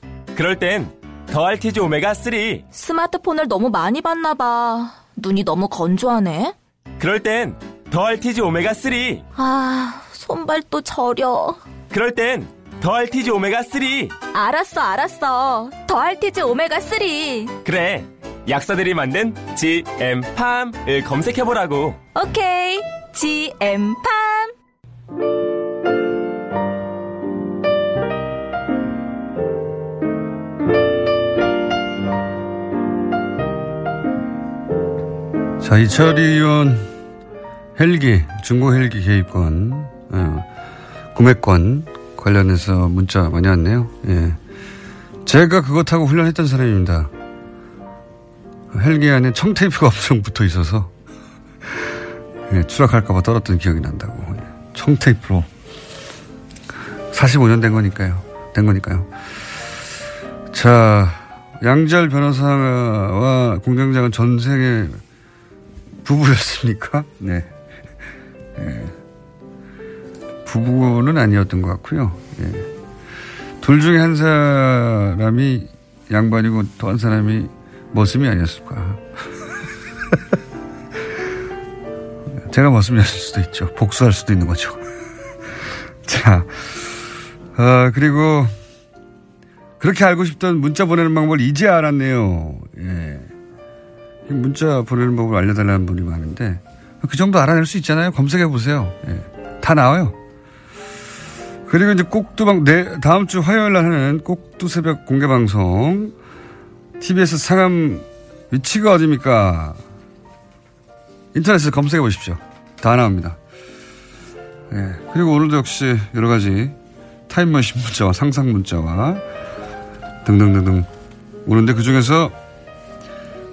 그럴 땐 더 알티지 오메가쓰리. 스마트폰을 너무 많이 봤나 봐. 눈이 너무 건조하네. 그럴 땐 더 알티지 오메가쓰리. 아, 손발도 저려. 그럴 땐 더 알티지 오메가쓰리. 알았어 알았어. 더 알티지 오메가쓰리. 그래, 약사들이 만든 지엠팜을 검색해보라고. 오케이, 지엠팜. 자, 이철희 의원 헬기, 중고 헬기 개입권, 어, 구매권 관련해서 문자 많이 왔네요. 예. 제가 그거 타고 훈련했던 사람입니다. 헬기 안에 청테이프가 엄청 붙어 있어서 예, 추락할까봐 떨었던 기억이 난다고. 청테이프로. 사십오 년 된 거니까요. 된 거니까요. 자, 양지열 변호사와 공장장은 전생에 부부였습니까? 네. 예. 부부는 아니었던 것 같고요. 예. 둘 중에 한 사람이 양반이고 또 한 사람이 머슴이 아니었을까. 제가 머슴이었을 수도 있죠. 복수할 수도 있는 거죠. 자, 아, 그리고 그렇게 알고 싶던 문자 보내는 방법을 이제 알았네요. 예. 문자 보내는 법을 알려달라는 분이 많은데 그 정도 알아낼 수 있잖아요. 검색해 보세요. 예. 다 나와요. 그리고 이제 꼭두방 네, 다음 주 화요일 날 하는 꼭두 새벽 공개 방송 티비에스 상암 위치가 어디입니까? 인터넷에서 검색해 보십시오. 다 나옵니다. 예. 그리고 오늘도 역시 여러 가지 타임머신 문자와 상상 문자와 등등등등 오는데 그 중에서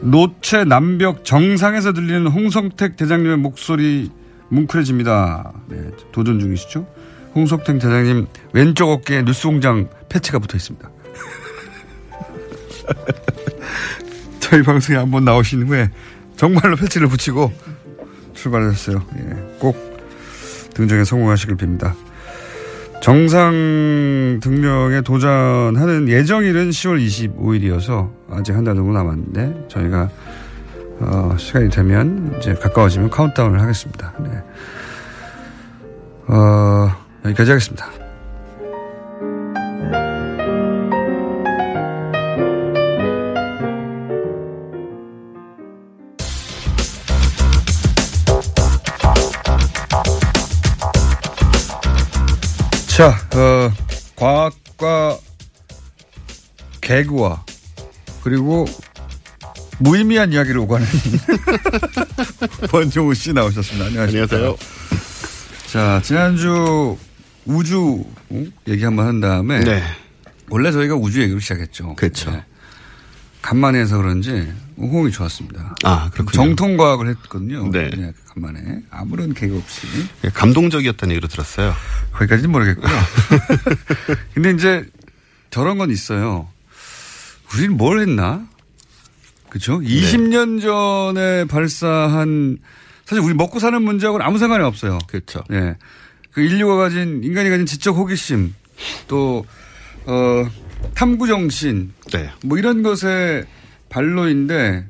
노체 남벽 정상에서 들리는 홍성택 대장님의 목소리 뭉클해집니다. 네, 도전 중이시죠? 홍성택 대장님 왼쪽 어깨에 뉴스공장 패치가 붙어 있습니다. 저희 방송에 한번 나오신 후에 정말로 패치를 붙이고 출발하셨어요. 예, 꼭 등정에 성공하시길 빕니다. 정상 등령에 도전하는 예정일은 시월 이십오일이어서 아직 한 달 정도 남았는데 저희가 어, 시간이 되면 이제 가까워지면 카운트다운을 하겠습니다. 네. 어, 여기까지 하겠습니다. 자, 어, 과학과 개그와 그리고 무의미한 이야기를 오가는 원종우 씨 나오셨습니다. 안녕하십니까. 안녕하세요. 자, 지난주 우주 얘기 한번 한 다음에 네. 원래 저희가 우주 얘기로 시작했죠. 그렇죠. 네. 간만에 해서 그런지 호응이 좋았습니다. 아, 그렇군요. 정통과학을 했거든요. 네. 네, 간만에. 아무런 계획 없이. 감동적이었다는 얘기로 들었어요. 거기까지는 모르겠고요. 근데 이제 저런 건 있어요. 우린 뭘 했나? 그렇죠? 네. 이십 년 전에 발사한 사실 우리 먹고 사는 문제하고는 아무 상관이 없어요. 그렇죠. 네. 그 인류가 가진 인간이 가진 지적 호기심 또 어, 탐구 정신 네. 뭐 이런 것에 발로인데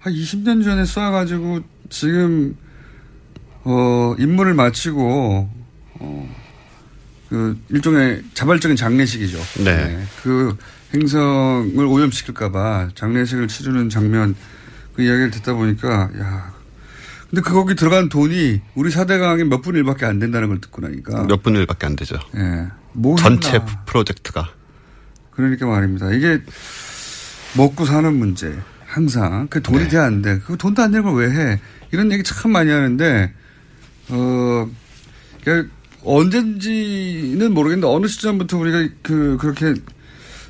한 이십 년 전에 쏘아가지고 지금 어, 임무를 마치고 어, 그 일종의 자발적인 장례식이죠. 네. 네. 그 행성을 오염시킬까봐 장례식을 치르는 장면 그 이야기를 듣다 보니까 야. 근데 그 거기 들어간 돈이 우리 사대강에 몇 분 일밖에 안 된다는 걸 듣고 나니까 몇 분 일밖에 안 되죠. 예. 네. 뭐 전체 했나. 프로젝트가. 그러니까 말입니다. 이게 먹고 사는 문제. 항상. 그 돈이 네. 돼야 안 돼. 그 돈도 안 되는 걸 왜 해. 이런 얘기 참 많이 하는데, 어, 그러니까 언젠지는 모르겠는데 어느 시점부터 우리가 그, 그렇게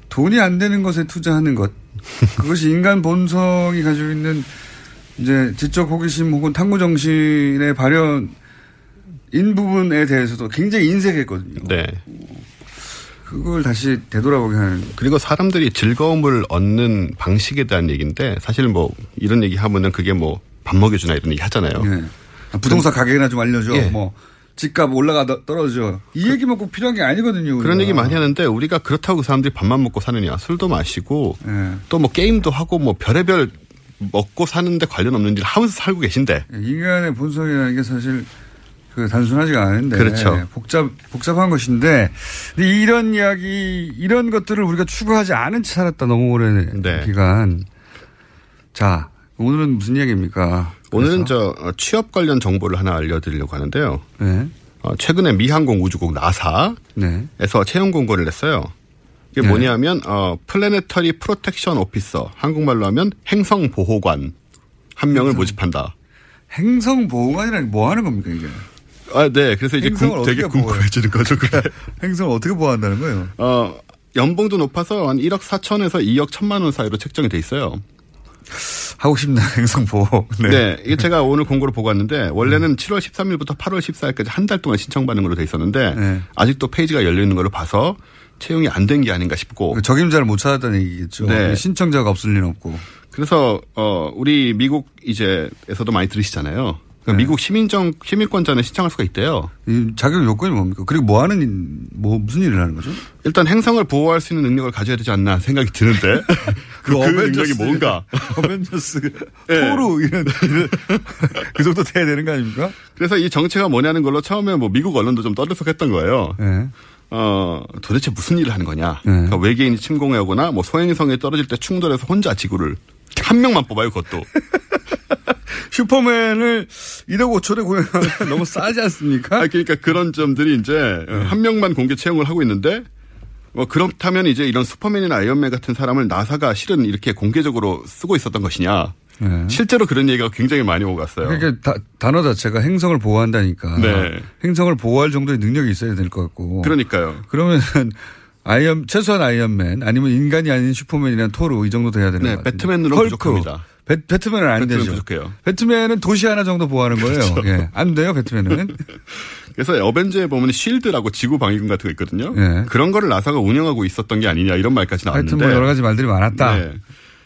돈이 안 되는 것에 투자하는 것. 그것이 인간 본성이 가지고 있는 이제 지적 호기심 혹은 탐구 정신의 발현인 부분에 대해서도 굉장히 인색했거든요. 네. 그걸 다시 되돌아보게 하는. 그리고 사람들이 즐거움을 얻는 방식에 대한 얘기인데 사실 뭐 이런 얘기 하면은 그게 뭐 밥 먹여주나 이런 얘기 하잖아요. 네. 부동산 가격이나 좀 알려줘. 예. 뭐 집값 올라가 떨어져. 이 얘기만 꼭 필요한 게 아니거든요. 우리가. 그런 얘기 많이 하는데 우리가 그렇다고 사람들이 밥만 먹고 사느냐. 술도 마시고 네. 또 뭐 게임도 하고 뭐 별의별 먹고 사는데 관련 없는 일 하면서 살고 계신데. 인간의 본성이라는 게 사실 그 단순하지가 않은데. 그렇죠. 복잡, 복잡한 것인데 이런 이야기 이런 것들을 우리가 추구하지 않은 채 살았다. 너무 오랜 네. 기간. 자, 오늘은 무슨 이야기입니까? 오늘은 그래서? 저 취업 관련 정보를 하나 알려드리려고 하는데요. 네. 어, 최근에 미항공 우주국 나사에서 네. 채용 공고를 냈어요. 이게 네. 뭐냐면 어, 플래네터리 프로텍션 오피서, 한국말로 하면 행성보호관 한 명을 행성. 모집한다. 행성보호관이라는 뭐 하는 겁니까 이게? 아, 네. 그래서 이제 궁, 되게 궁금해지는 거죠. 그래. 행성을 어떻게 보호한다는 거예요? 어, 연봉도 높아서 한 일억 사천에서 이억 천만 원 사이로 책정이 돼 있어요. 하고 싶나, 행성보호. 네. 네. 이게 제가 오늘 공고를 보고 왔는데, 원래는 음. 칠월 십삼일부터 팔월 십사일까지 한 달 동안 신청받는 걸로 돼 있었는데, 네. 아직도 페이지가 열려있는 걸로 봐서 채용이 안 된 게 아닌가 싶고. 적임자를 못 찾았다는 얘기겠죠. 네. 신청자가 없을 리는 없고. 그래서, 어, 우리 미국 이제에서도 많이 들으시잖아요. 그러니까 네. 미국 시민정, 시민권자는 신청할 수가 있대요. 이 자격 요건이 뭡니까? 그리고 뭐 하는, 뭐, 무슨 일을 하는 거죠? 일단 행성을 보호할 수 있는 능력을 가져야 되지 않나 생각이 드는데. 그, 그, 그 능력이 뭔가. 어벤져스, 네. 토르, 이런, 이런. 그 정도 돼야 되는 거 아닙니까? 그래서 이 정체가 뭐냐는 걸로 처음에 뭐 미국 언론도 좀 떠들썩했던 거예요. 네. 어, 도대체 무슨 일을 하는 거냐. 네. 그러니까 외계인이 침공해 오거나 뭐 소행성에 떨어질 때 충돌해서 혼자 지구를. 한 명만 뽑아요, 그것도. 슈퍼맨을 일억 오천에 구매하면 너무 싸지 않습니까? 아, 그러니까 그런 점들이 이제 네. 한 명만 공개 채용을 하고 있는데 뭐 그렇다면 이제 이런 슈퍼맨이나 아이언맨 같은 사람을 나사가 실은 이렇게 공개적으로 쓰고 있었던 것이냐. 네. 실제로 그런 얘기가 굉장히 많이 오고 갔어요. 그러니까 다, 단어 자체가 행성을 보호한다니까. 네. 행성을 보호할 정도의 능력이 있어야 될 것 같고. 그러니까요. 그러면 아이언, 최소한 아이언맨 아니면 인간이 아닌 슈퍼맨이란 토르 이 정도 돼야 되는 거예요. 네, 배트맨으로 부족합니다. 배, 배트맨은 안 배트맨 되죠. 부족해요. 배트맨은 도시 하나 정도 보호하는 거예요. 그렇죠. 예. 안 돼요, 배트맨은. 그래서 어벤져에 보면 쉴드라고 지구 방위군 같은 거 있거든요. 예. 그런 거를 나사가 운영하고 있었던 게 아니냐 이런 말까지 나왔는데. 하여튼 뭐 여러 가지 말들이 많았다. 네.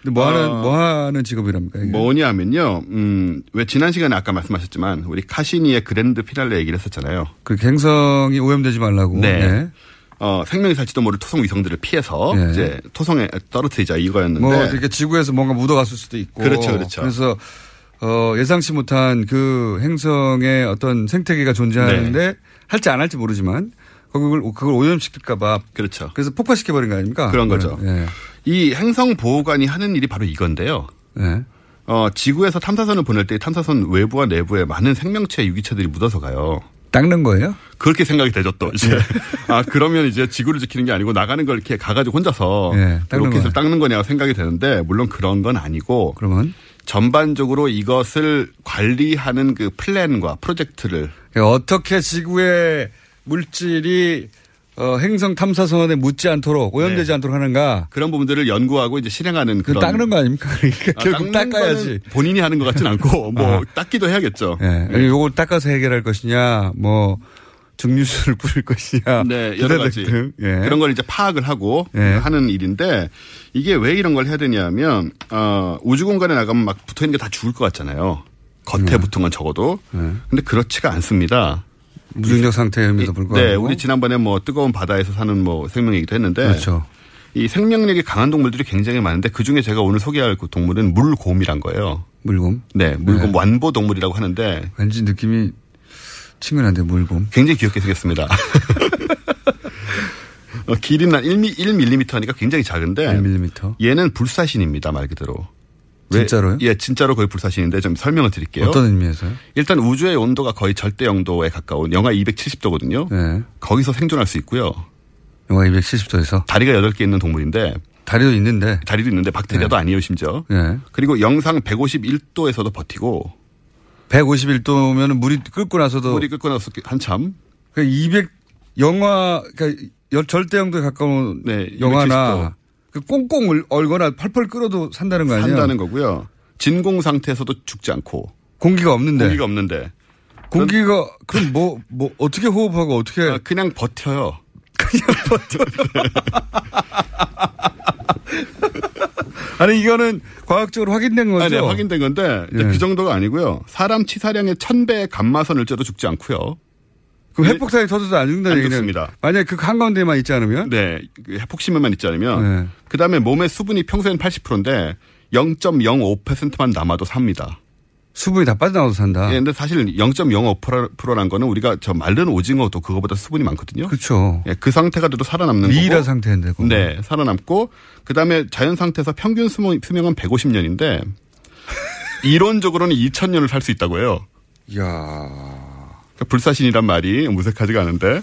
근데 뭐 하는, 어, 뭐 하는 직업이랍니까? 이게? 뭐냐면요. 음, 왜 지난 시간에 아까 말씀하셨지만 우리 카시니의 그랜드 피날레 얘기를 했었잖아요. 그 행성이 오염되지 말라고. 네. 네. 어, 생명이 살지도 모를 토성 위성들을 피해서 예. 이제 토성에 떨어뜨리자 이거였는데. 뭐, 그러니까 지구에서 뭔가 묻어갔을 수도 있고. 그렇죠, 그렇죠. 그래서, 어, 예상치 못한 그 행성의 어떤 생태계가 존재하는데 네. 할지 안 할지 모르지만 그걸, 그걸 오염시킬까봐. 그렇죠. 그래서 폭파시켜버린 거 아닙니까? 그런 거죠. 예. 이 행성보호관이 하는 일이 바로 이건데요. 예. 어, 지구에서 탐사선을 보낼 때 탐사선 외부와 내부에 많은 생명체의 유기체들이 묻어서 가요. 닦는 거예요? 그렇게 생각이 되죠, 또. 이제. 아, 그러면 이제 지구를 지키는 게 아니고 나가는 걸 이렇게 가가지고 혼자서 네, 닦는 로켓을 거예요. 닦는 거냐고 생각이 되는데, 물론 그런 건 아니고. 그러면? 전반적으로 이것을 관리하는 그 플랜과 프로젝트를. 그러니까 어떻게 지구의 물질이 어, 행성 탐사선에 묻지 않도록 오염되지 네. 않도록 하는가. 그런 부분들을 연구하고 이제 실행하는 그런. 닦는 거 아닙니까? 그러니까 아, 결국 닦아야지. 본인이 하는 것 같진 않고 뭐 아. 닦기도 해야겠죠. 네. 네. 요걸 닦아서 해결할 것이냐 뭐 증류수를 뿌릴 것이냐. 네. 여러 가지. 등. 네. 그런 걸 이제 파악을 하고 네. 하는 일인데 이게 왜 이런 걸 해야 되냐 하면 어, 우주 공간에 나가면 막 붙어 있는 게 다 죽을 것 같잖아요. 겉에 네. 붙은 건 적어도. 네. 근데 그렇지가 않습니다. 무중력 상태임에도 불구하고. 네, 우리 지난번에 뭐 뜨거운 바다에서 사는 뭐 생명 얘기도 했는데. 그렇죠. 이 생명력이 강한 동물들이 굉장히 많은데 그 중에 제가 오늘 소개할 그 동물은 물곰이란 거예요. 물곰? 네, 물곰 네. 완보 동물이라고 하는데. 왠지 느낌이 친근한데, 물곰. 굉장히 귀엽게 생겼습니다. 어, 길이는 한 일 밀리미터 하니까 굉장히 작은데. 일 밀리미터. 얘는 불사신입니다, 말 그대로. 왜? 진짜로요? 예, 진짜로 거의 불사신인데 좀 설명을 드릴게요. 어떤 의미에서요? 일단 우주의 온도가 거의 절대 영도에 가까운 영하 이백칠십 도거든요. 네. 거기서 생존할 수 있고요. 영하 이백칠십 도에서? 다리가 여덟 개 있는 동물인데. 다리도 있는데. 다리도 있는데 박테리아도 네. 아니에요, 심지어. 네. 그리고 영상 백오십일 도에서도 버티고. 백오십일 도면 물이 끓고 나서도. 물이 끓고 나서 한참. 그러니까 이백, 영하, 그러니까 절대 영도에 가까운 네, 영하나. 이백칠십 도. 꽁꽁 얼거나 펄펄 끓어도 산다는 거 아니에요? 산다는 거고요. 진공 상태에서도 죽지 않고. 공기가 없는데. 공기가 없는데. 공기가 그럼 뭐, 뭐 어떻게 호흡하고 어떻게. 아, 그냥 버텨요. 그냥 버텨요. 아니 이거는 과학적으로 확인된 거죠? 아, 네. 확인된 건데 예. 그 정도가 아니고요. 사람 치사량의 천 배의 감마선을 쬐도 죽지 않고요. 그럼 핵폭탄이 터져도 안 죽는다는 얘기입니다. 만약에 그 한가운데만 있지 않으면? 네. 핵폭신문만 있지 않으면. 네. 그 다음에 몸의 수분이 평소엔 팔십 퍼센트인데 영 점 영오 퍼센트만 남아도 삽니다. 수분이 다 빠져나와도 산다? 예, 근데 사실 영 점 영오 퍼센트란 거는 우리가 저 마른 오징어도 그거보다 수분이 많거든요. 그렇죠. 예, 그 상태가 돼도 살아남는 거고. 미이라 상태인데. 그건. 네. 살아남고. 그 다음에 자연 상태에서 평균 수명, 수명은 백오십 년인데 이론적으로는 이천 년을 살 수 있다고 해요. 이야. 그러니까 불사신이란 말이 무색하지가 않은데.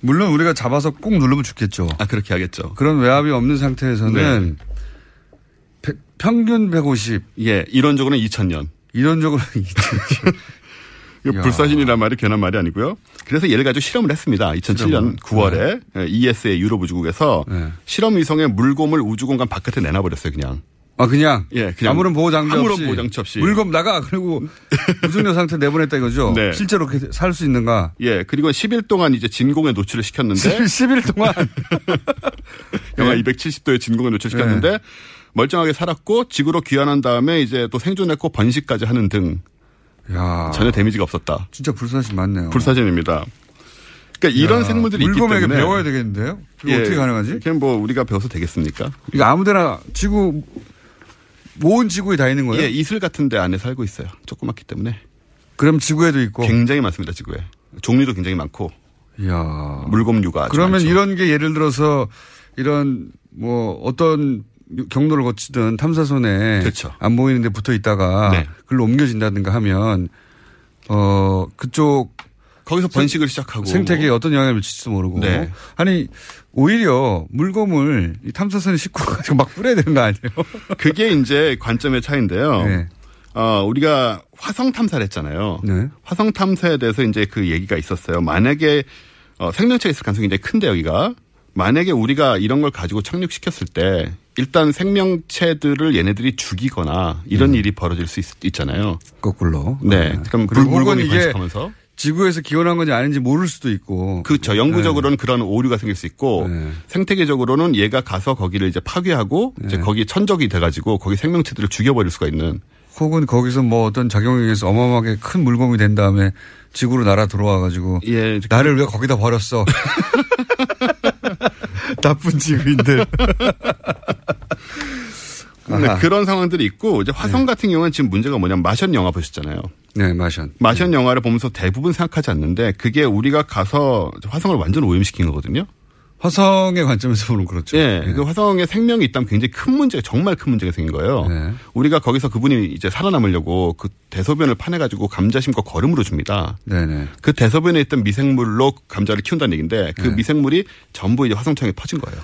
물론 우리가 잡아서 꼭 누르면 죽겠죠. 아, 그렇게 하겠죠. 그런 외압이 없는 상태에서는 네. 백, 평균 백오십. 예, 이론적으로는 이천 년. 이론적으로는 이천 년. 불사신이란 말이 괜한 말이 아니고요. 그래서 얘를 가지고 실험을 했습니다. 이천칠 년 실험은? 구월에 네. 이에스에이 유럽 우주국에서 네. 실험 위성의 물곰을 우주공간 바깥에 내놔버렸어요. 그냥. 아 그냥? 예, 그냥 아무런 보호 장치 아무런 없이. 보호 장치 없이. 물검 나가. 그리고 무중력 상태 내보냈다 이거죠? 네. 실제로 그렇게 살 수 있는가? 예, 그리고 십 일 동안 이제 진공에 노출을 시켰는데. 십 일 동안? 영하 네. 이백칠십 도의 진공에 노출시켰는데 네. 멀쩡하게 살았고 지구로 귀환한 다음에 이제 또 생존했고 번식까지 하는 등. 야. 전혀 데미지가 없었다. 진짜 불사신 맞네요. 불사신입니다. 그러니까 이런 야, 생물들이 있기 때문에. 물곰에게 배워야 되겠는데요? 이게 예, 어떻게 가능하지? 그냥 뭐 우리가 배워서 되겠습니까? 이거 아무데나 지구 모은 지구에 다 있는 거예요? 예, 이슬 같은 데 안에 살고 있어요. 조그맣기 때문에. 그럼 지구에도 있고? 굉장히 많습니다. 지구에. 종류도 굉장히 많고. 이야. 물곰류가. 그러면 많죠. 이런 게 예를 들어서 이런 뭐 어떤 경로를 거치든 탐사선에 그렇죠. 안 보이는 데 붙어 있다가 네. 글로 옮겨진다든가 하면 어 그쪽 거기서 번식을 생, 시작하고 생태계에 뭐. 어떤 영향을 미칠지도 모르고 네. 아니 오히려 물곰을 이 탐사선에 싣고 가지고 막 뿌려야 되는 거 아니에요? 그게 이제 관점의 차이인데요. 네. 어 우리가 화성 탐사를 했잖아요. 네. 화성 탐사에 대해서 이제 그 얘기가 있었어요. 만약에 어, 생명체가 있을 가능성이 굉장히 큰데 여기가 만약에 우리가 이런 걸 가지고 착륙시켰을 때 일단 생명체들을 얘네들이 죽이거나 이런 음. 일이 벌어질 수 있, 있잖아요. 거꾸로. 네. 네. 그럼 물건이 번식하면서. 지구에서 기원한 건지 아닌지 모를 수도 있고. 그렇죠. 영구적으로는 네. 그런 오류가 생길 수 있고 네. 생태계적으로는 얘가 가서 거기를 이제 파괴하고 네. 이제 거기 천적이 돼가지고 거기 생명체들을 죽여버릴 수가 있는. 혹은 거기서 뭐 어떤 작용에 의해서 어마어마하게 큰 물건이 된 다음에 지구로 날아 들어와가지고. 예. 나를 왜 거기다 버렸어. 나쁜 지구인들. 네, 그런 상황들이 있고 이제 화성 네. 같은 경우는 지금 문제가 뭐냐면 마션 영화 보셨잖아요. 네, 마션. 마션 네. 영화를 보면서 대부분 생각하지 않는데 그게 우리가 가서 화성을 완전 오염시킨 거거든요. 화성의 관점에서 보면 그렇죠. 네, 네. 그 화성에 생명이 있다면 굉장히 큰 문제가 정말 큰 문제가 생긴 거예요. 네. 우리가 거기서 그분이 이제 살아남으려고 그 대소변을 파내가지고 감자 심고 거름으로 줍니다. 네네. 네. 그 대소변에 있던 미생물로 감자를 키운다는 얘기인데 그 네. 미생물이 전부 이제 화성청에 퍼진 거예요.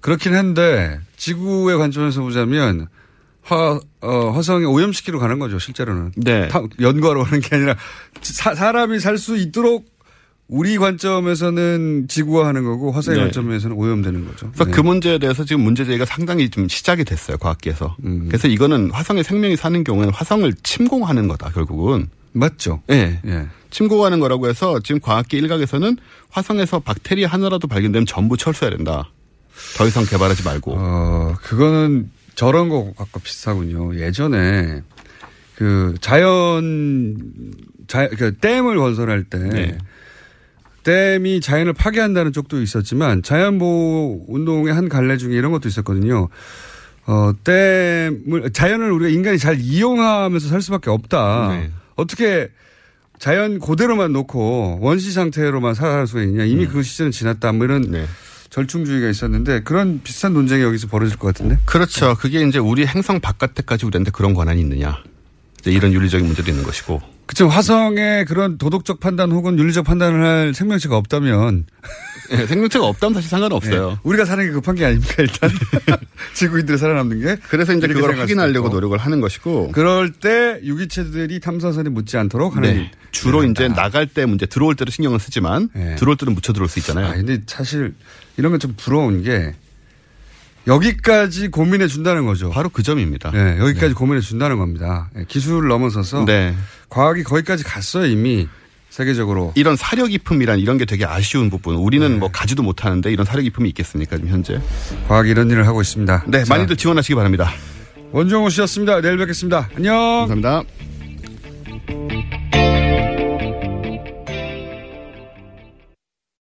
그렇긴 한데 지구의 관점에서 보자면 화, 어, 화성에 오염시키러 가는 거죠 실제로는. 네. 타, 연구하러 가는 게 아니라 사, 사람이 살 수 있도록 우리 관점에서는 지구화하는 거고 화성의 네. 관점에서는 오염되는 거죠. 그래서 네. 그 문제에 대해서 지금 문제제기가 상당히 좀 시작이 됐어요 과학계에서. 음. 그래서 이거는 화성에 생명이 사는 경우에는 화성을 침공하는 거다 결국은. 맞죠. 예. 네. 네. 침공하는 거라고 해서 지금 과학계 일각에서는 화성에서 박테리아 하나라도 발견되면 전부 철수해야 된다. 더 이상 개발하지 말고. 어, 그거는 저런 거 갖고 비슷하군요. 예전에 그 자연, 자, 그 댐을 건설할 때 네. 댐이 자연을 파괴한다는 쪽도 있었지만 자연보호 운동의 한 갈래 중에 이런 것도 있었거든요. 어, 댐을, 자연을 우리가 인간이 잘 이용하면서 살 수밖에 없다. 네. 어떻게 자연 그대로만 놓고 원시 상태로만 살아갈 수가 있냐. 이미 네. 그 시절은 지났다. 뭐 이런. 네. 절충주의가 있었는데 그런 비슷한 논쟁이 여기서 벌어질 것 같은데? 그렇죠. 그게 이제 우리 행성 바깥에까지 우리한테 그런 권한이 있느냐. 이제 이런 윤리적인 문제도 있는 것이고. 그쵸. 화성에 그런 도덕적 판단 혹은 윤리적 판단을 할 생명체가 없다면. 네, 생명체가 없다면 사실 상관없어요. 네. 우리가 사는 게 급한 게 아닙니까 일단. 지구인들이 살아남는 게. 그래서 이제 그걸 확인하려고 있고. 노력을 하는 것이고. 그럴 때 유기체들이 탐사선에 묻지 않도록 하는. 네. 주로 이제 아. 나갈 때 문제 들어올 때는 신경을 쓰지만 네. 들어올 때는 묻혀 들어올 수 있잖아요. 아, 근데 사실 이런 건 좀 부러운 게 여기까지 고민해 준다는 거죠. 바로 그 점입니다. 네, 여기까지 네. 고민해 준다는 겁니다. 기술을 넘어서서 네. 과학이 거기까지 갔어요 이미 세계적으로. 이런 사려 깊음이란 이런 게 되게 아쉬운 부분. 우리는 네. 뭐 가지도 못하는데 이런 사려 깊음이 있겠습니까 지금 현재. 과학이 이런 일을 하고 있습니다. 네, 자. 많이들 지원하시기 바랍니다. 원종우 씨였습니다. 내일 뵙겠습니다. 안녕. 감사합니다.